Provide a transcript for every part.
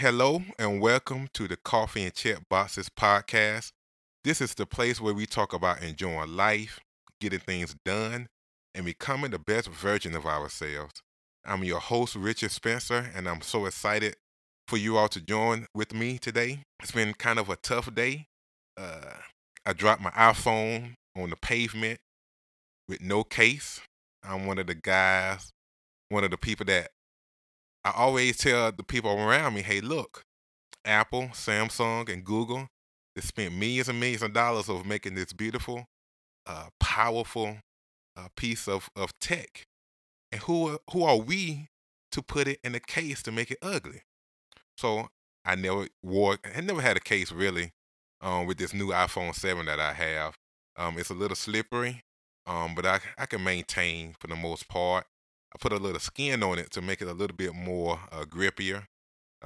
Hello and welcome to the Coffee and Chat Boxes podcast. This is the place where we talk about enjoying life, getting things done, and becoming the best version of ourselves. I'm your host, Richard Spencer, and I'm so excited for you all to join with me today. It's been kind of a tough day. I dropped my iPhone on the pavement with no case. I'm one of the people that I always tell the people around me, hey, look, Apple, Samsung, and Google, they spent millions and millions of dollars of making this beautiful, powerful piece of tech. And who are we to put it in a case to make it ugly? So I never had a case really with this new iPhone 7 that I have. It's a little slippery, but I can maintain for the most part. I put a little skin on it to make it a little bit more grippier.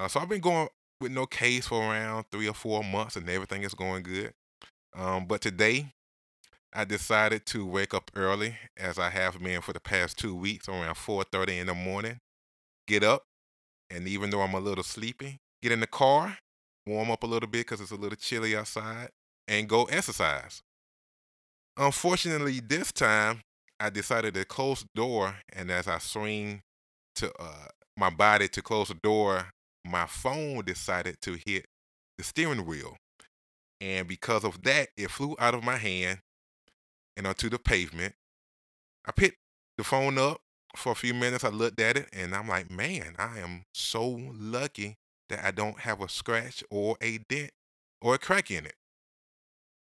So I've been going with no case for around 3 or 4 months and everything is going good. But today I decided to wake up early as I have been for the past 2 weeks, around 4:30 in the morning, get up. And even though I'm a little sleepy, get in the car, warm up a little bit because it's a little chilly outside, and go exercise. Unfortunately, this time, I decided to close the door, and as I swing to my body to close the door, my phone decided to hit the steering wheel. And because of that, it flew out of my hand and onto the pavement. I picked the phone up for a few minutes. I looked at it, and I'm like, man, I am so lucky that I don't have a scratch or a dent or a crack in it.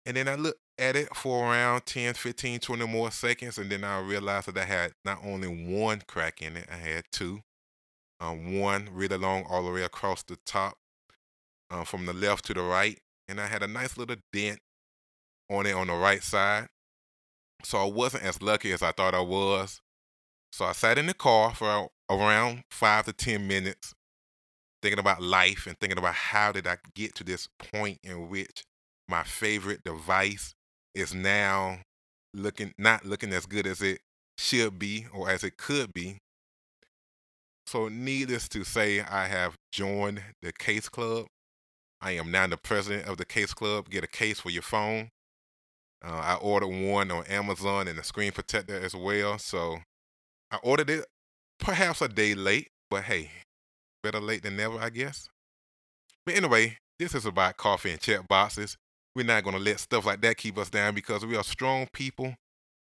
And then I looked at it for around 10, 15, 20 more seconds, and then I realized that I had not only one crack in it, I had two. One really long all the way across the top from the left to the right, and I had a nice little dent on it on the right side. So I wasn't as lucky as I thought I was. So I sat in the car for around 5 to 10 minutes thinking about life and thinking about how did I get to this point in which my favorite device is now not looking as good as it should be or as it could be. So needless to say, I have joined the Case Club. I am now the president of the Case Club. Get a case for your phone. I ordered one on Amazon and a screen protector as well. So I ordered it perhaps a day late, but hey, better late than never, I guess. But anyway, this is about coffee and chat boxes. We're not going to let stuff like that keep us down because we are strong people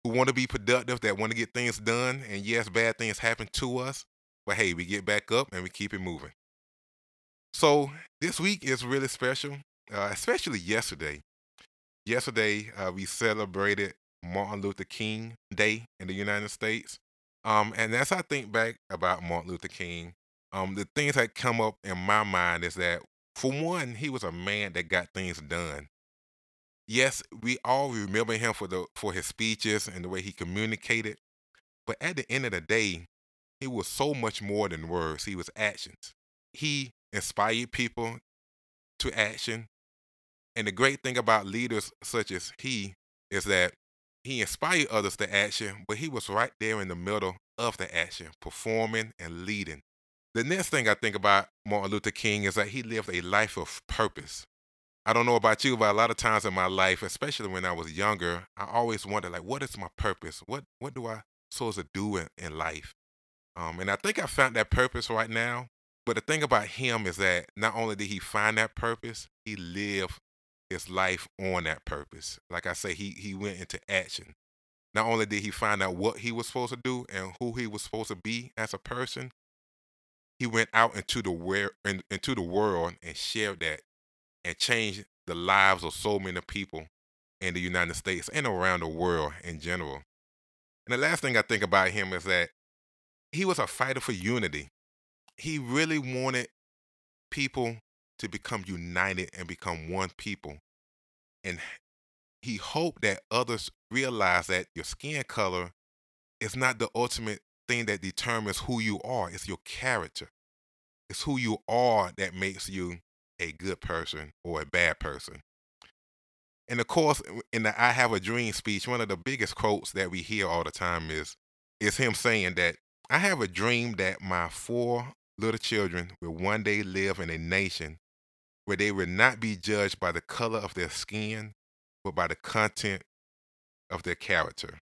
who want to be productive, that want to get things done. And yes, bad things happen to us, but hey, we get back up and we keep it moving. So this week is really special, especially yesterday. Yesterday, we celebrated Martin Luther King Day in the United States. And as I think back about Martin Luther King, the things that come up in my mind is that, for one, he was a man that got things done. Yes, we all remember him for his speeches and the way he communicated. But at the end of the day, he was so much more than words. He was actions. He inspired people to action. And the great thing about leaders such as he is that he inspired others to action, but he was right there in the middle of the action, performing and leading. The next thing I think about Martin Luther King is that he lived a life of purpose. I don't know about you, but a lot of times in my life, especially when I was younger, I always wondered, like, what is my purpose? What do I supposed to do in life? And I think I found that purpose right now. But the thing about him is that not only did he find that purpose, he lived his life on that purpose. Like I say, he went into action. Not only did he find out what he was supposed to do and who he was supposed to be as a person, he went out into the world and shared that and changed the lives of so many people in the United States and around the world in general. And the last thing I think about him is that he was a fighter for unity. He really wanted people to become united and become one people. And he hoped that others realize that your skin color is not the ultimate thing that determines who you are. It's your character. It's who you are that makes you a good person or a bad person. And of course, in the I Have a Dream speech, one of the biggest quotes that we hear all the time is him saying that I have a dream that my four little children will one day live in a nation where they will not be judged by the color of their skin, but by the content of their character.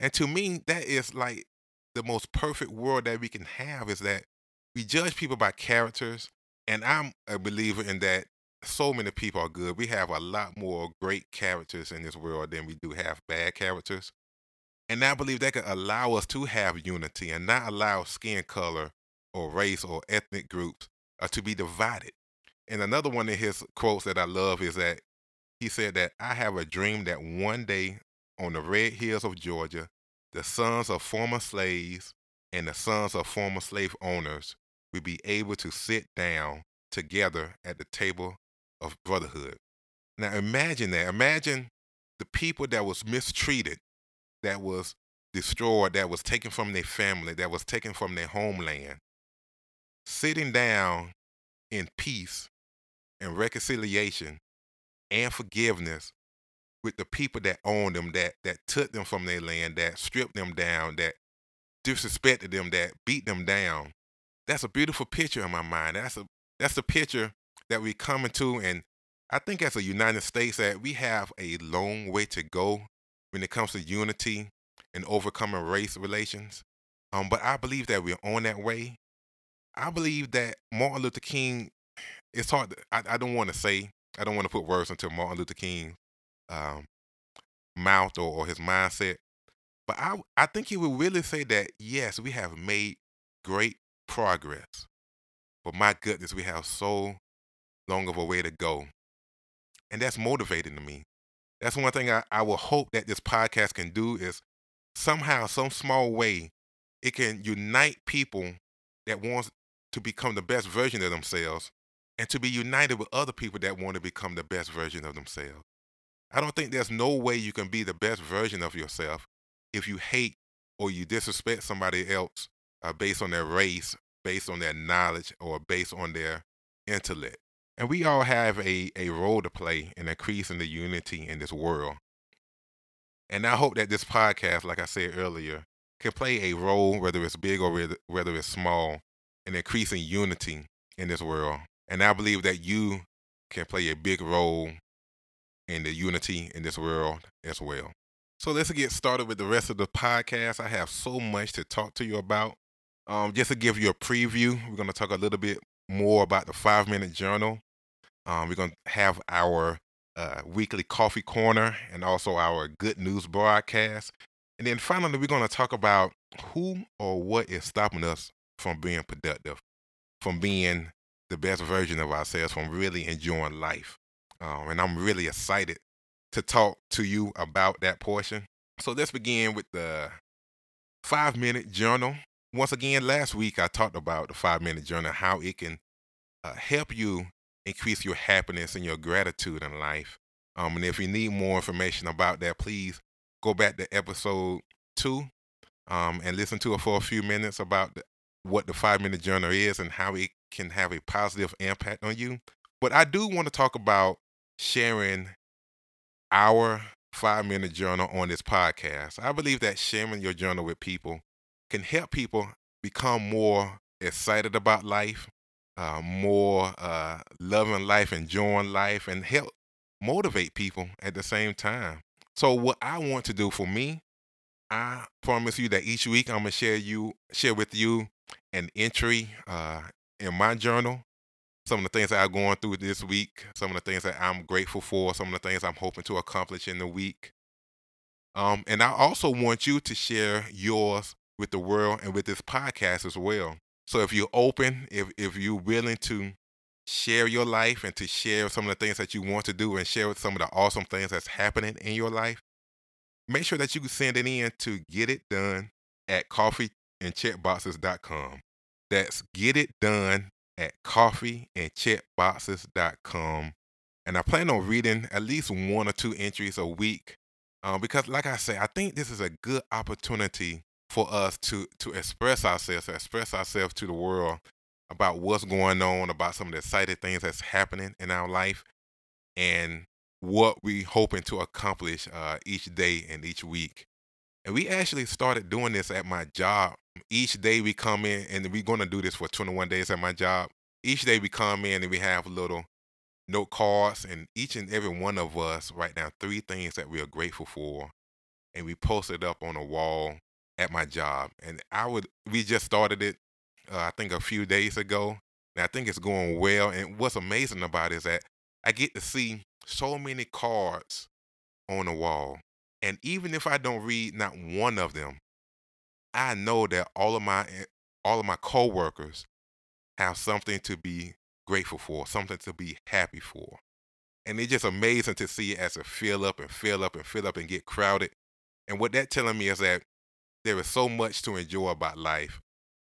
And to me, that is like the most perfect world that we can have, is that we judge people by characters. And I'm a believer in that so many people are good. We have a lot more great characters in this world than we do have bad characters. And I believe that could allow us to have unity and not allow skin color or race or ethnic groups to be divided. And another one of his quotes that I love is that he said that I have a dream that one day on the red hills of Georgia, the sons of former slaves and the sons of former slave owners will be able to sit down together at the table of brotherhood. Now imagine that. Imagine the people that was mistreated, that was destroyed, that was taken from their family, that was taken from their homeland, sitting down in peace and reconciliation and forgiveness with the people that owned them, that took them from their land, that stripped them down, that disrespected them, that beat them down. That's a beautiful picture in my mind. That's the picture that we coming to. And I think as a United States that we have a long way to go when it comes to unity and overcoming race relations. But I believe that we're on that way. I believe that Martin Luther King, it's hard. I don't want to put words into Martin Luther King's mouth or his mindset. But I think he would really say that, yes, we have made great progress. But my goodness, we have so long of a way to go. And that's motivating to me. That's one thing I will hope that this podcast can do is somehow, some small way, it can unite people that wants to become the best version of themselves and to be united with other people that want to become the best version of themselves. I don't think there's no way you can be the best version of yourself if you hate or you disrespect somebody else based on their race, based on their knowledge, or based on their intellect. And we all have a role to play in increasing the unity in this world. And I hope that this podcast, like I said earlier, can play a role, whether it's big or whether it's small, in increasing unity in this world. And I believe that you can play a big role in the unity in this world as well. So let's get started with the rest of the podcast. I have so much to talk to you about. Just to give you a preview, we're going to talk a little bit more about the 5-Minute Journal. We're going to have our weekly coffee corner and also our good news broadcast. And then finally, we're going to talk about who or what is stopping us from being productive, from being the best version of ourselves, from really enjoying life. And I'm really excited to talk to you about that portion. So let's begin with the 5-Minute Journal. Once again, last week I talked about the 5-Minute Journal, how it can help you increase your happiness and your gratitude in life. And if you need more information about that, please go back to episode 2 and listen to it for a few minutes about what the 5-Minute Journal is and how it can have a positive impact on you. But I do want to talk about sharing our 5-Minute Journal on this podcast. I believe that sharing your journal with people can help people become more excited about life, more loving life, enjoying life, and help motivate people at the same time. So what I want to do for me, I promise you that each week I'm going to share with you an entry in my journal. Some of the things that I'm going through this week, some of the things that I'm grateful for, some of the things I'm hoping to accomplish in the week. And I also want you to share yours with the world and with this podcast as well. So if you're open, if you're willing to share your life and to share some of the things that you want to do and share some of the awesome things that's happening in your life, make sure that you send it in to getitdone@coffeeandcheckboxes.com. That's getitdone@coffeeandcheckboxes.com. And I plan on reading at least 1 or 2 entries a week because, like I say, I think this is a good opportunity for us to express ourselves to the world about what's going on, about some of the exciting things that's happening in our life and what we're hoping to accomplish each day and each week. And we actually started doing this at my job. Each day we come in, and we're going to do this for 21 days at my job. Each day we come in and we have little note cards, and each and every one of us write down three things that we are grateful for, and we post it up on a wall at my job. And we just started it, I think, a few days ago, and I think it's going well. And what's amazing about it is that I get to see so many cards on the wall. And even if I don't read not one of them, I know that all of my coworkers have something to be grateful for, something to be happy for. And it's just amazing to see it as it fill up and fill up and fill up and get crowded. And what that's telling me is that there is so much to enjoy about life,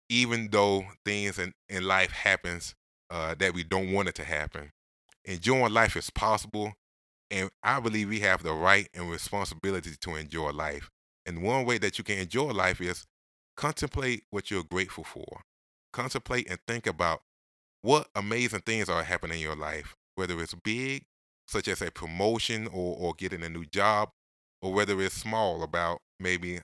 even though things in life happens that we don't want it to happen. Enjoying life is possible, and I believe we have the right and responsibility to enjoy life. And one way that you can enjoy life is contemplate what you're grateful for. Contemplate and think about what amazing things are happening in your life, whether it's big, such as a promotion or getting a new job, or whether it's small, about maybe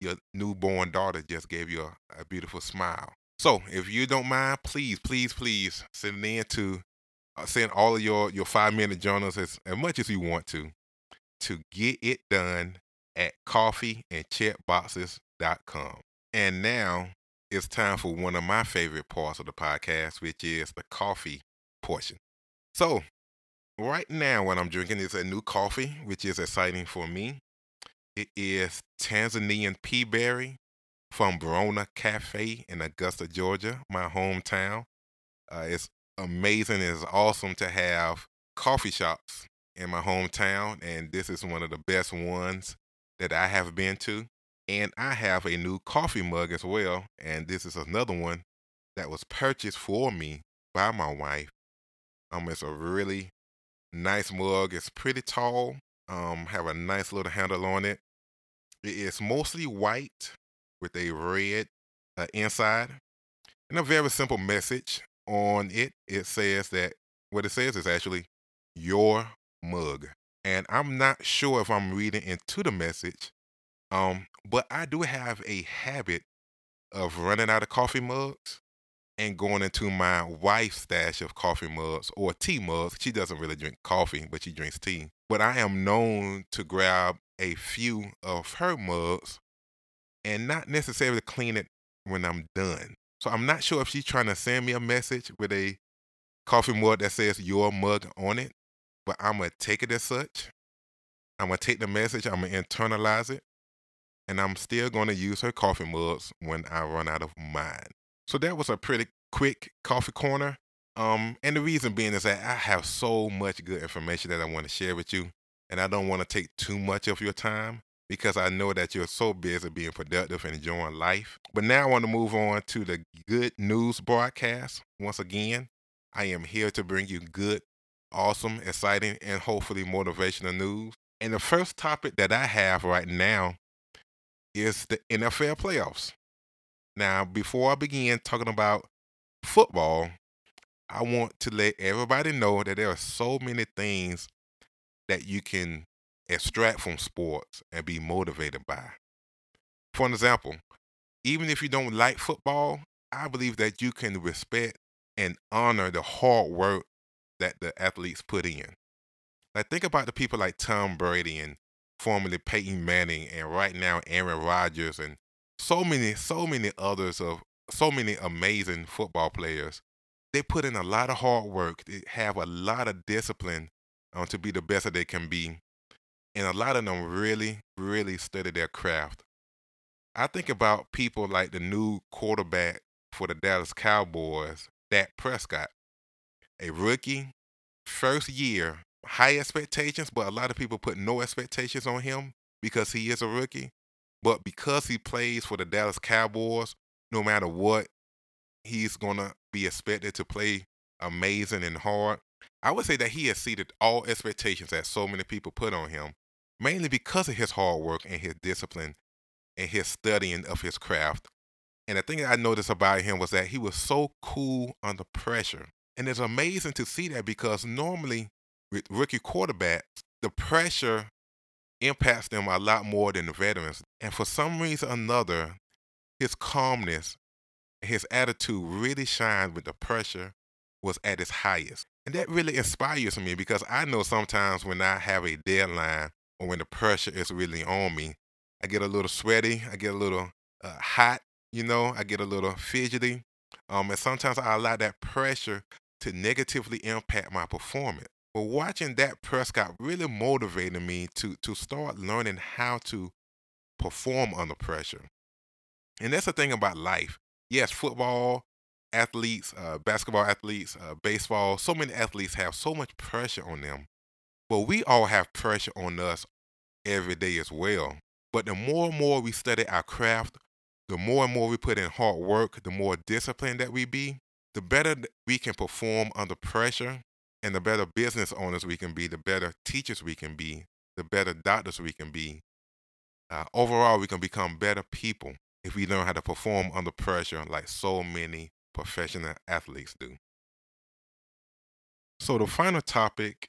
your newborn daughter just gave you a beautiful smile. So if you don't mind, please, please, please send all of your 5-minute journals as much as you want to get it done at coffeeandchatboxes.com. And now it's time for one of my favorite parts of the podcast, which is the coffee portion. So right now what I'm drinking is a new coffee, which is exciting for me. It is Tanzanian Peaberry from Verona Cafe in Augusta, Georgia, my hometown. It's amazing. It's awesome to have coffee shops in my hometown, and this is one of the best ones that I have been to. And I have a new coffee mug as well, and this is another one that was purchased for me by my wife. It's a really nice mug. It's pretty tall, have a nice little handle on it. It is mostly white with a red inside, and a very simple message on it. It says that, what it says is actually, your mug. And I'm not sure if I'm reading into the message, but I do have a habit of running out of coffee mugs and going into my wife's stash of coffee mugs or tea mugs. She doesn't really drink coffee, but she drinks tea. But I am known to grab a few of her mugs and not necessarily clean it when I'm done. So I'm not sure if she's trying to send me a message with a coffee mug that says your mug on it, but I'm going to take it as such. I'm going to take the message, I'm going to internalize it, and I'm still going to use her coffee mugs when I run out of mine. So that was a pretty quick coffee corner. And the reason being is that I have so much good information that I want to share with you, and I don't want to take too much of your time, because I know that you're so busy being productive and enjoying life. But now I want to move on to the good news broadcast. Once again, I am here to bring you good, awesome, exciting, and hopefully motivational news. And the first topic that I have right now is the NFL playoffs. Now, before I begin talking about football, I want to let everybody know that there are so many things that you can extract from sports and be motivated by. For an example, even if you don't like football, I believe that you can respect and honor the hard work that the athletes put in. Like, think about the people like Tom Brady and formerly Peyton Manning, and right now Aaron Rodgers, and so many others of so many amazing football players. They put in a lot of hard work. They have a lot of discipline to be the best that they can be. And a lot of them really, really study their craft. I think about people like the new quarterback for the Dallas Cowboys, Dak Prescott. A rookie, first year, high expectations, but a lot of people put no expectations on him because he is a rookie. But because he plays for the Dallas Cowboys, no matter what, he's going to be expected to play amazing and hard. I would say that he exceeded all expectations that so many people put on him, mainly because of his hard work and his discipline and his studying of his craft. And the thing that I noticed about him was that he was so cool under pressure. And it's amazing to see that, because normally with rookie quarterbacks, the pressure impacts them a lot more than the veterans. And for some reason or another, his calmness, his attitude really shines when the pressure was at its highest. And that really inspires me, because I know sometimes when I have a deadline or when the pressure is really on me, I get a little sweaty, I get a little hot, you know, I get a little fidgety. And sometimes I allow that pressure to negatively impact my performance. But watching Dak Prescott really motivated me to start learning how to perform under pressure. And that's the thing about life. Yes, football athletes, basketball athletes, baseball, so many athletes have so much pressure on them. But we all have pressure on us every day as well. But the more and more we study our craft, the more and more we put in hard work, the more disciplined that we be, the better we can perform under pressure, and the better business owners we can be, the better teachers we can be, the better doctors we can be. Overall, we can become better people if we learn how to perform under pressure like so many professional athletes do. So the final topic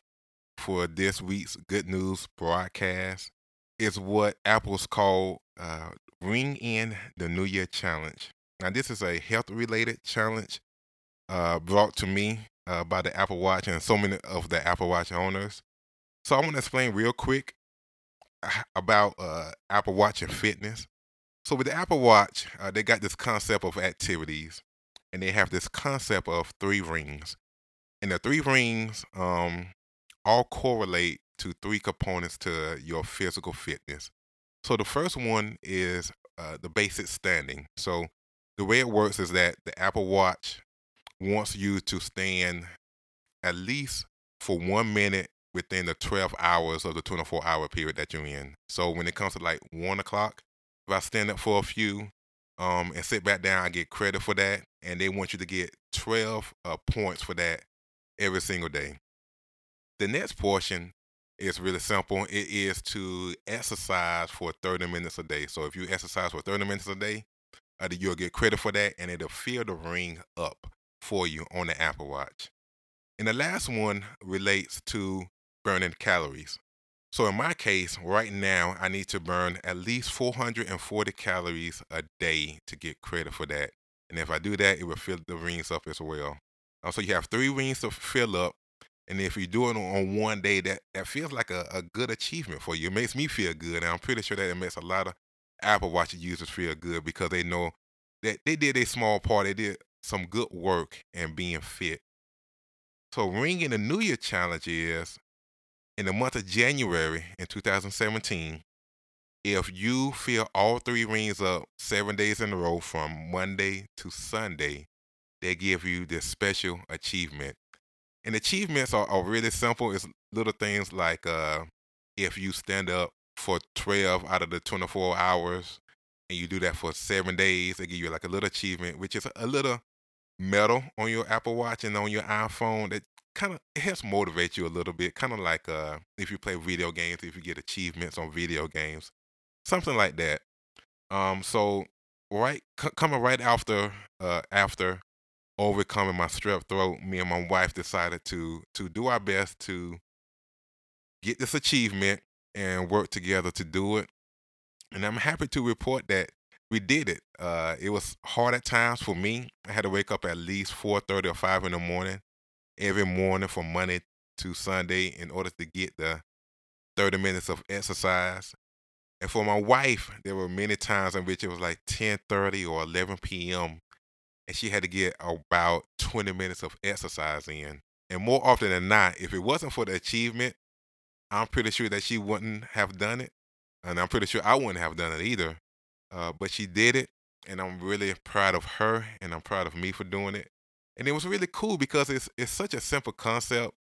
for this week's Good News broadcast is what Apple's called Ring In the New Year Challenge. Now, this is a health-related challenge brought to me by the Apple Watch and so many of the Apple Watch owners. So I want to explain real quick about Apple Watch and fitness. So with the Apple Watch, they got this concept of activities, and they have this concept of three rings. And the three rings all correlate to three components to your physical fitness. So the first one is the basic standing. So the way it works is that the Apple Watch wants you to stand at least for 1 minute within the 12 hours of the 24-hour period that you're in. So when it comes to like 1 o'clock, if I stand up for a few and sit back down, I get credit for that. And they want you to get 12 points for that every single day. The next portion is really simple. It is to exercise for 30 minutes a day. So if you exercise for 30 minutes a day, you'll get credit for that, and it'll fill the ring up for you on the Apple Watch. And the last one relates to burning calories. So in my case, right now, I need to burn at least 440 calories a day to get credit for that. And if I do that, it will fill the rings up as well. So you have three rings to fill up. And if you do it on one day, that feels like a good achievement for you. It makes me feel good. And I'm pretty sure that it makes a lot of Apple Watch users feel good, because they know that they did a small part. They did some good work and being fit. So Ring in the New Year challenge is, in the month of January in 2017, if you fill all three rings up 7 days in a row from Monday to Sunday, they give you this special achievement. And achievements are really simple. It's little things like if you stand up for 12 out of the 24 hours and you do that for 7 days, they give you like a little achievement, which is a little medal on your Apple Watch and on your iPhone that kind of helps motivate you a little bit. Kind of like if you play video games, if you get achievements on video games, something like that. So coming right after overcoming my strep throat, me and my wife decided to do our best to get this achievement and work together to do it. And I'm happy to report that we did it. It was hard at times for me. I had to wake up at least 4:30 or 5 in the morning every morning from Monday to Sunday in order to get the 30 minutes of exercise. And for my wife, there were many times in which it was like 10:30 or 11 p.m. and she had to get about 20 minutes of exercise in. And more often than not, if it wasn't for the achievement, I'm pretty sure that she wouldn't have done it. And I'm pretty sure I wouldn't have done it either. But she did it, and I'm really proud of her, and I'm proud of me for doing it. And it was really cool because it's such a simple concept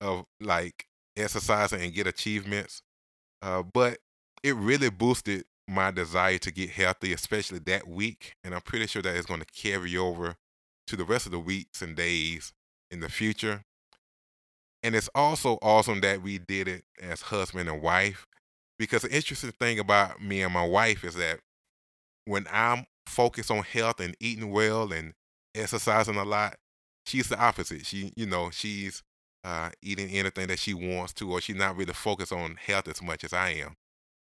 of like exercising and get achievements. But it really boosted my desire to get healthy, especially that week. And I'm pretty sure that it's going to carry over to the rest of the weeks and days in the future. And it's also awesome that we did it as husband and wife, because the interesting thing about me and my wife is that when I'm focused on health and eating well and exercising a lot, she's the opposite. She's eating anything that she wants to, or she's not really focused on health as much as I am.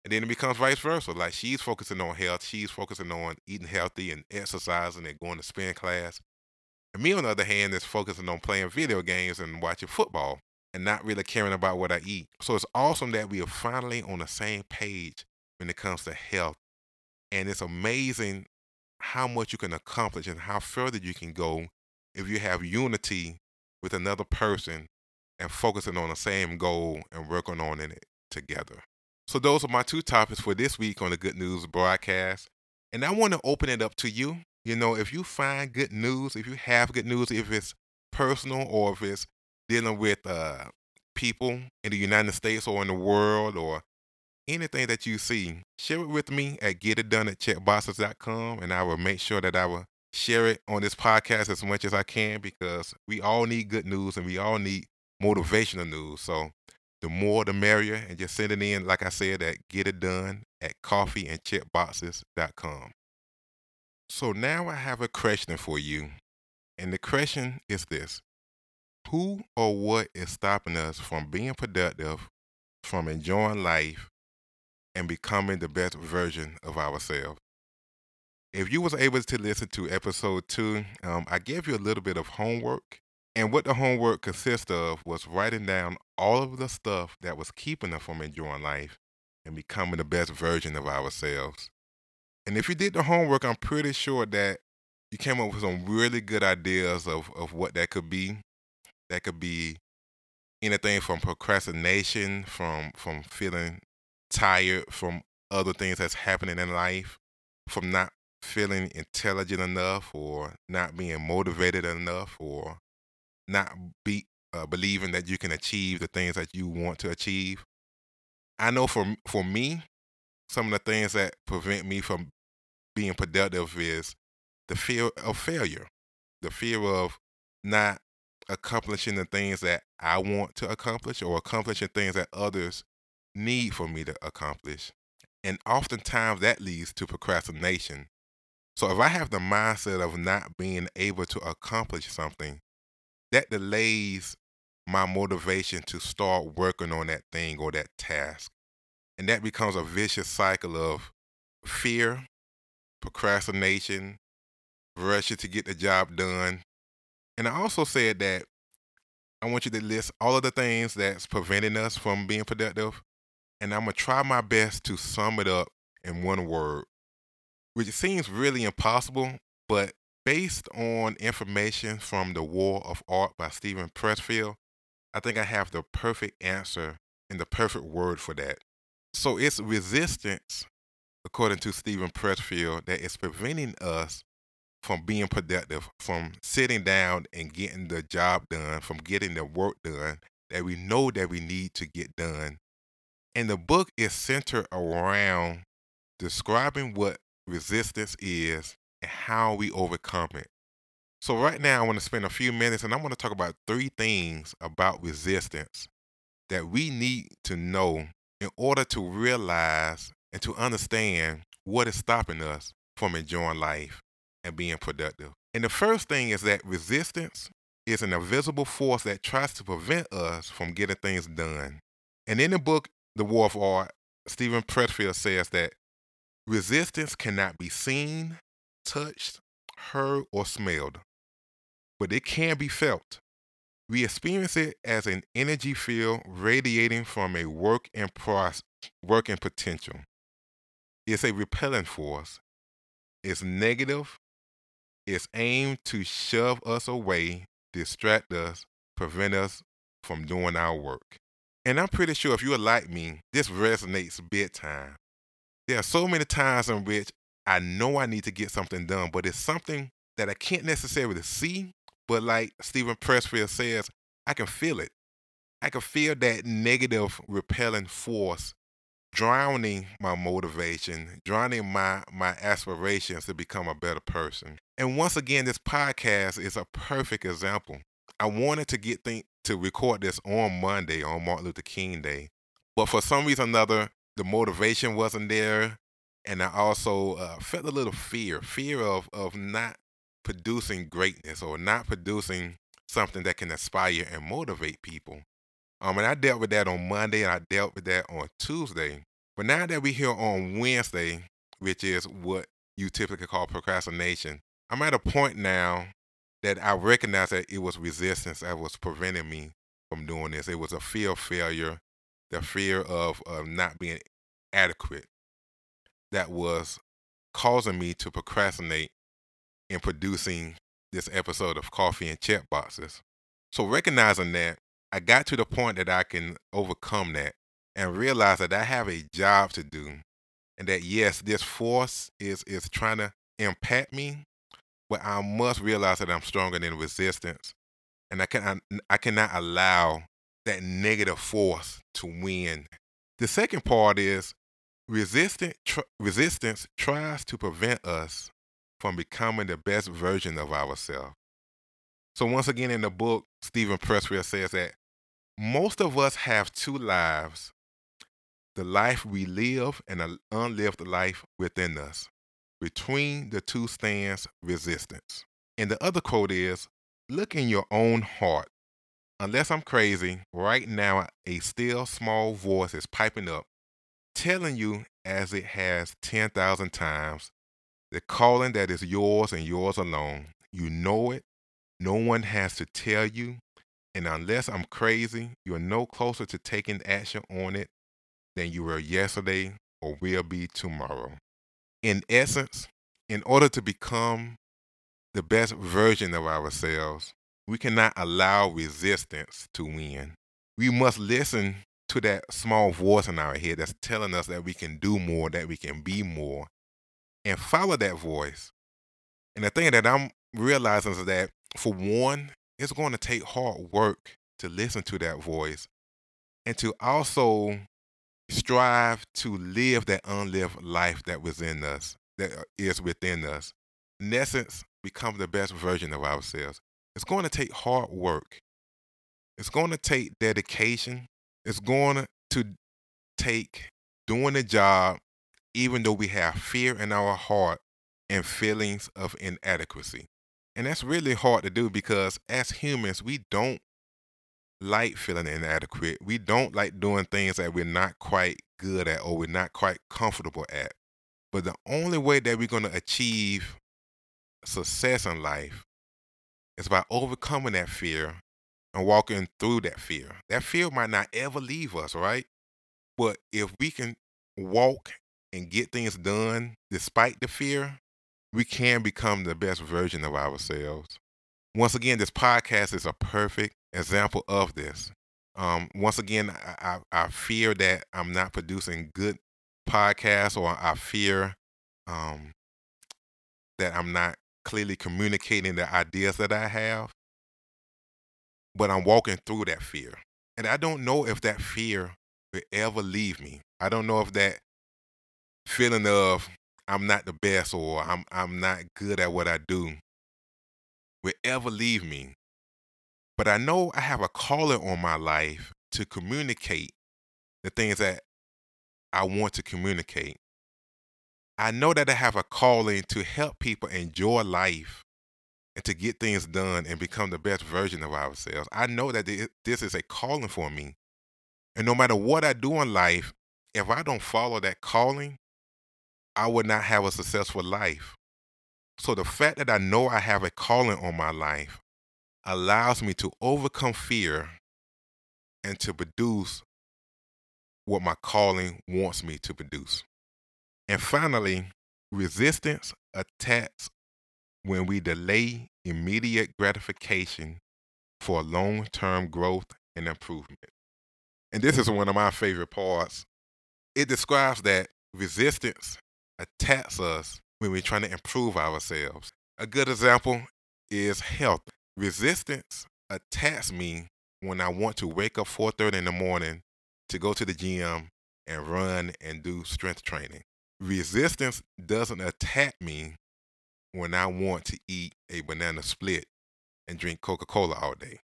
And then it becomes vice versa. Like, she's focusing on health. She's focusing on eating healthy and exercising and going to spin class. And me, on the other hand, is focusing on playing video games and watching football and not really caring about what I eat. So it's awesome that we are finally on the same page when it comes to health. And it's amazing how much you can accomplish and how further you can go if you have unity with another person and focusing on the same goal and working on it together. So those are my two topics for this week on the Good News broadcast. And I want to open it up to you. You know, if you find good news, if you have good news, if it's personal or if it's dealing with people in the United States or in the world or anything that you see, share it with me at getitdone@checkboxes.com, and I will make sure that I will share it on this podcast as much as I can, because we all need good news and we all need motivational news. So the more, the merrier, and just send it in, like I said, at getitdone@coffeeandcheckboxes.com. So now I have a question for you, and the question is this: who or what is stopping us from being productive, from enjoying life, and becoming the best version of ourselves? If you was able to listen to episode 2, I gave you a little bit of homework. And what the homework consists of was writing down all of the stuff that was keeping us from enjoying life and becoming the best version of ourselves. And if you did the homework, I'm pretty sure that you came up with some really good ideas of what that could be. That could be anything from procrastination, from feeling tired from other things that's happening in life, from not feeling intelligent enough or not being motivated enough or not believing that you can achieve the things that you want to achieve. I know for me, some of the things that prevent me from being productive is the fear of failure, the fear of not accomplishing the things that I want to accomplish or accomplishing things that others need for me to accomplish. And oftentimes that leads to procrastination. So if I have the mindset of not being able to accomplish something, that delays my motivation to start working on that thing or that task. And that becomes a vicious cycle of fear, procrastination, rushing to get the job done. And I also said that I want you to list all of the things that's preventing us from being productive. And I'm going to try my best to sum it up in one word, which seems really impossible, but based on information from The War of Art by Stephen Pressfield, I think I have the perfect answer and the perfect word for that. So it's resistance, according to Stephen Pressfield, that is preventing us from being productive, from sitting down and getting the job done, from getting the work done that we know that we need to get done. And the book is centered around describing what resistance is and how we overcome it. So right now I want to spend a few minutes and I want to talk about 3 things about resistance that we need to know in order to realize and to understand what is stopping us from enjoying life and being productive. And the first thing is that resistance is an invisible force that tries to prevent us from getting things done. And in the book, The War of Art, Stephen Pressfield says that resistance cannot be seen, touched, heard, or smelled, but it can be felt. We experience it as an energy field radiating from a work in potential. It's a repelling force. It's negative. It's aimed to shove us away, distract us, prevent us from doing our work. And I'm pretty sure if you're like me, this resonates big time. There are so many times in which I know I need to get something done, but it's something that I can't necessarily see. But like Stephen Pressfield says, I can feel it. I can feel that negative repelling force drowning my motivation, drowning my aspirations to become a better person. And once again, this podcast is a perfect example. I wanted to record this on Monday, on Martin Luther King Day, but for some reason or another, the motivation wasn't there. And I also felt a little fear of not producing greatness or not producing something that can inspire and motivate people. And I dealt with that on Monday, and I dealt with that on Tuesday. But now that we're here on Wednesday, which is what you typically call procrastination, I'm at a point now that I recognize that it was resistance that was preventing me from doing this. It was a fear of failure, the fear of not being adequate that was causing me to procrastinate in producing this episode of Coffee and Check Boxes. So recognizing that, I got to the point that I can overcome that and realize that I have a job to do, and that yes, this force is trying to impact me, but I must realize that I'm stronger than resistance, and I cannot allow that negative force to win. The second part is resistance tries to prevent us from becoming the best version of ourselves. So once again, in the book, Stephen Pressfield says that most of us have two lives, the life we live and the unlived life within us. Between the two stands resistance. And the other quote is, look in your own heart. Unless I'm crazy, right now a still small voice is piping up, telling you as it has 10,000 times, the calling that is yours and yours alone. You know it. No one has to tell you, and unless I'm crazy, you're no closer to taking action on it than you were yesterday or will be tomorrow. In essence, in order to become the best version of ourselves, we cannot allow resistance to win. We must listen to that small voice in our head that's telling us that we can do more, that we can be more, and follow that voice. And the thing that I'm realizing is that, for one, it's going to take hard work to listen to that voice and to also strive to live that unlived life that is within us. In essence, become the best version of ourselves. It's going to take hard work. It's going to take dedication. It's going to take doing the job, even though we have fear in our heart and feelings of inadequacy. And that's really hard to do because as humans, we don't like feeling inadequate. We don't like doing things that we're not quite good at or we're not quite comfortable at. But the only way that we're going to achieve success in life is by overcoming that fear and walking through that fear. That fear might not ever leave us, right? But if we can walk and get things done despite the fear, we can become the best version of ourselves. Once again, this podcast is a perfect example of this. Once again, I fear that I'm not producing good podcasts, or I fear that I'm not clearly communicating the ideas that I have. But I'm walking through that fear. And I don't know if that fear will ever leave me. I don't know if that feeling of I'm not the best, or I'm not good at what I do, will ever leave me. But I know I have a calling on my life to communicate the things that I want to communicate. I know that I have a calling to help people enjoy life and to get things done and become the best version of ourselves. I know that this is a calling for me. And no matter what I do in life, if I don't follow that calling, I would not have a successful life. So the fact that I know I have a calling on my life allows me to overcome fear and to produce what my calling wants me to produce. And finally, resistance attacks when we delay immediate gratification for long-term growth and improvement. And this is one of my favorite parts. It describes that resistance attacks us when we're trying to improve ourselves. A good example is health. Resistance attacks me when I want to wake up 4:30 in the morning to go to the gym and run and do strength training. Resistance doesn't attack me when I want to eat a banana split and drink Coca-Cola all day.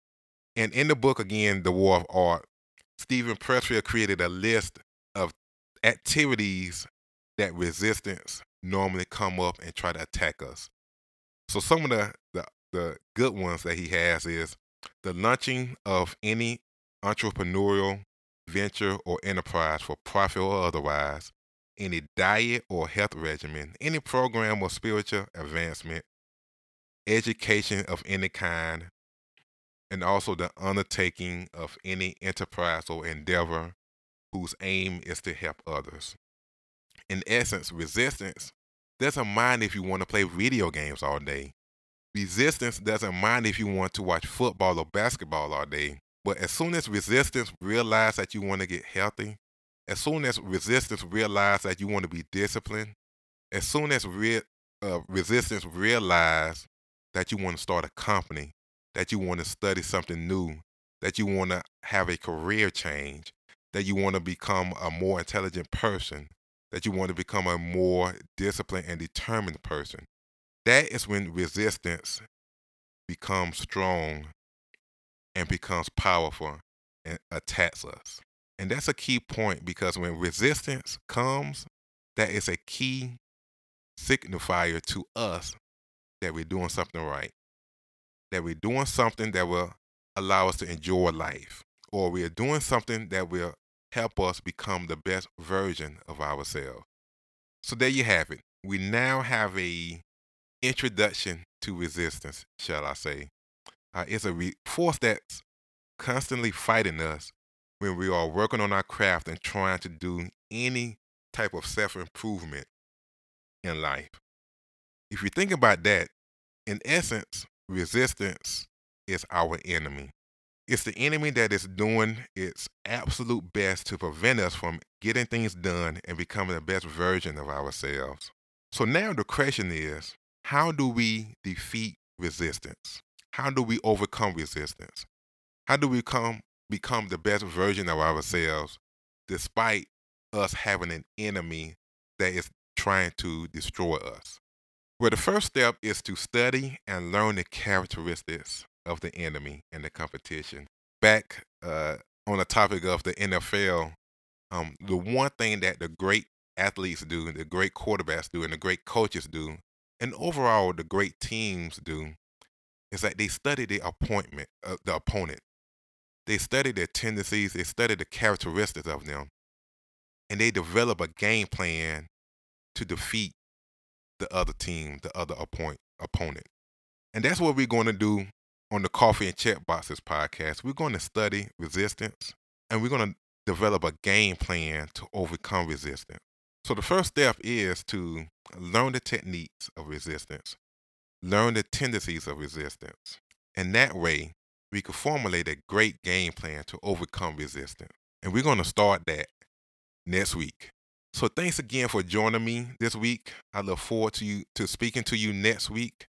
And in the book, again, The War of Art, Stephen Pressfield created a list of activities that resistance normally come up and try to attack us. So some of the good ones that he has is The launching of any entrepreneurial venture or enterprise for profit or otherwise, any diet or health regimen, any program or spiritual advancement, education of any kind, and also the undertaking of any enterprise or endeavor whose aim is to help others. In essence, resistance doesn't mind if you want to play video games all day. Resistance doesn't mind if you want to watch football or basketball all day. But as soon as resistance realizes that you want to get healthy, as soon as resistance realizes that you want to be disciplined, as soon as resistance realizes that you want to start a company, that you want to study something new, that you want to have a career change, that you want to become a more intelligent person, that you want to become a more disciplined and determined person, that is when resistance becomes strong and becomes powerful and attacks us. And that's a key point, because when resistance comes, that is a key signifier to us that we're doing something right, that we're doing something that will allow us to enjoy life, or we are doing something that will help us become the best version of ourselves. So there you have it. We now have a introduction to resistance, shall I say. It's a force that's constantly fighting us when we are working on our craft and trying to do any type of self-improvement in life. If you think about that, in essence, resistance is our enemy. It's the enemy that is doing its absolute best to prevent us from getting things done and becoming the best version of ourselves. So now the question is, how do we defeat resistance? How do we overcome resistance? How do we become the best version of ourselves despite us having an enemy that is trying to destroy us? Well, the first step is to study and learn the characteristics of the enemy and the competition. Back on the topic of the NFL, the one thing that the great athletes do, the great quarterbacks do, and the great coaches do, and overall the great teams do, is that they study the opponent. They study their tendencies, they study the characteristics of them, and they develop a game plan to defeat the other team, the other opponent. And that's what we're going to do on the Coffee and Chat Boxes podcast. We're going to study resistance, and we're going to develop a game plan to overcome resistance. So the first step is to learn the techniques of resistance, learn the tendencies of resistance. And that way, we can formulate a great game plan to overcome resistance. And we're going to start that next week. So thanks again for joining me this week. I look forward to speaking to you next week,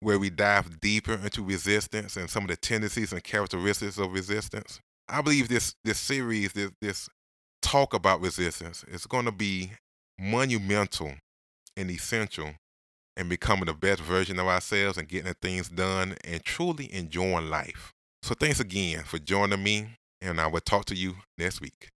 where we dive deeper into resistance and some of the tendencies and characteristics of resistance. I believe this series, this talk about resistance, is going to be monumental and essential in becoming the best version of ourselves and getting things done and truly enjoying life. So thanks again for joining me, and I will talk to you next week.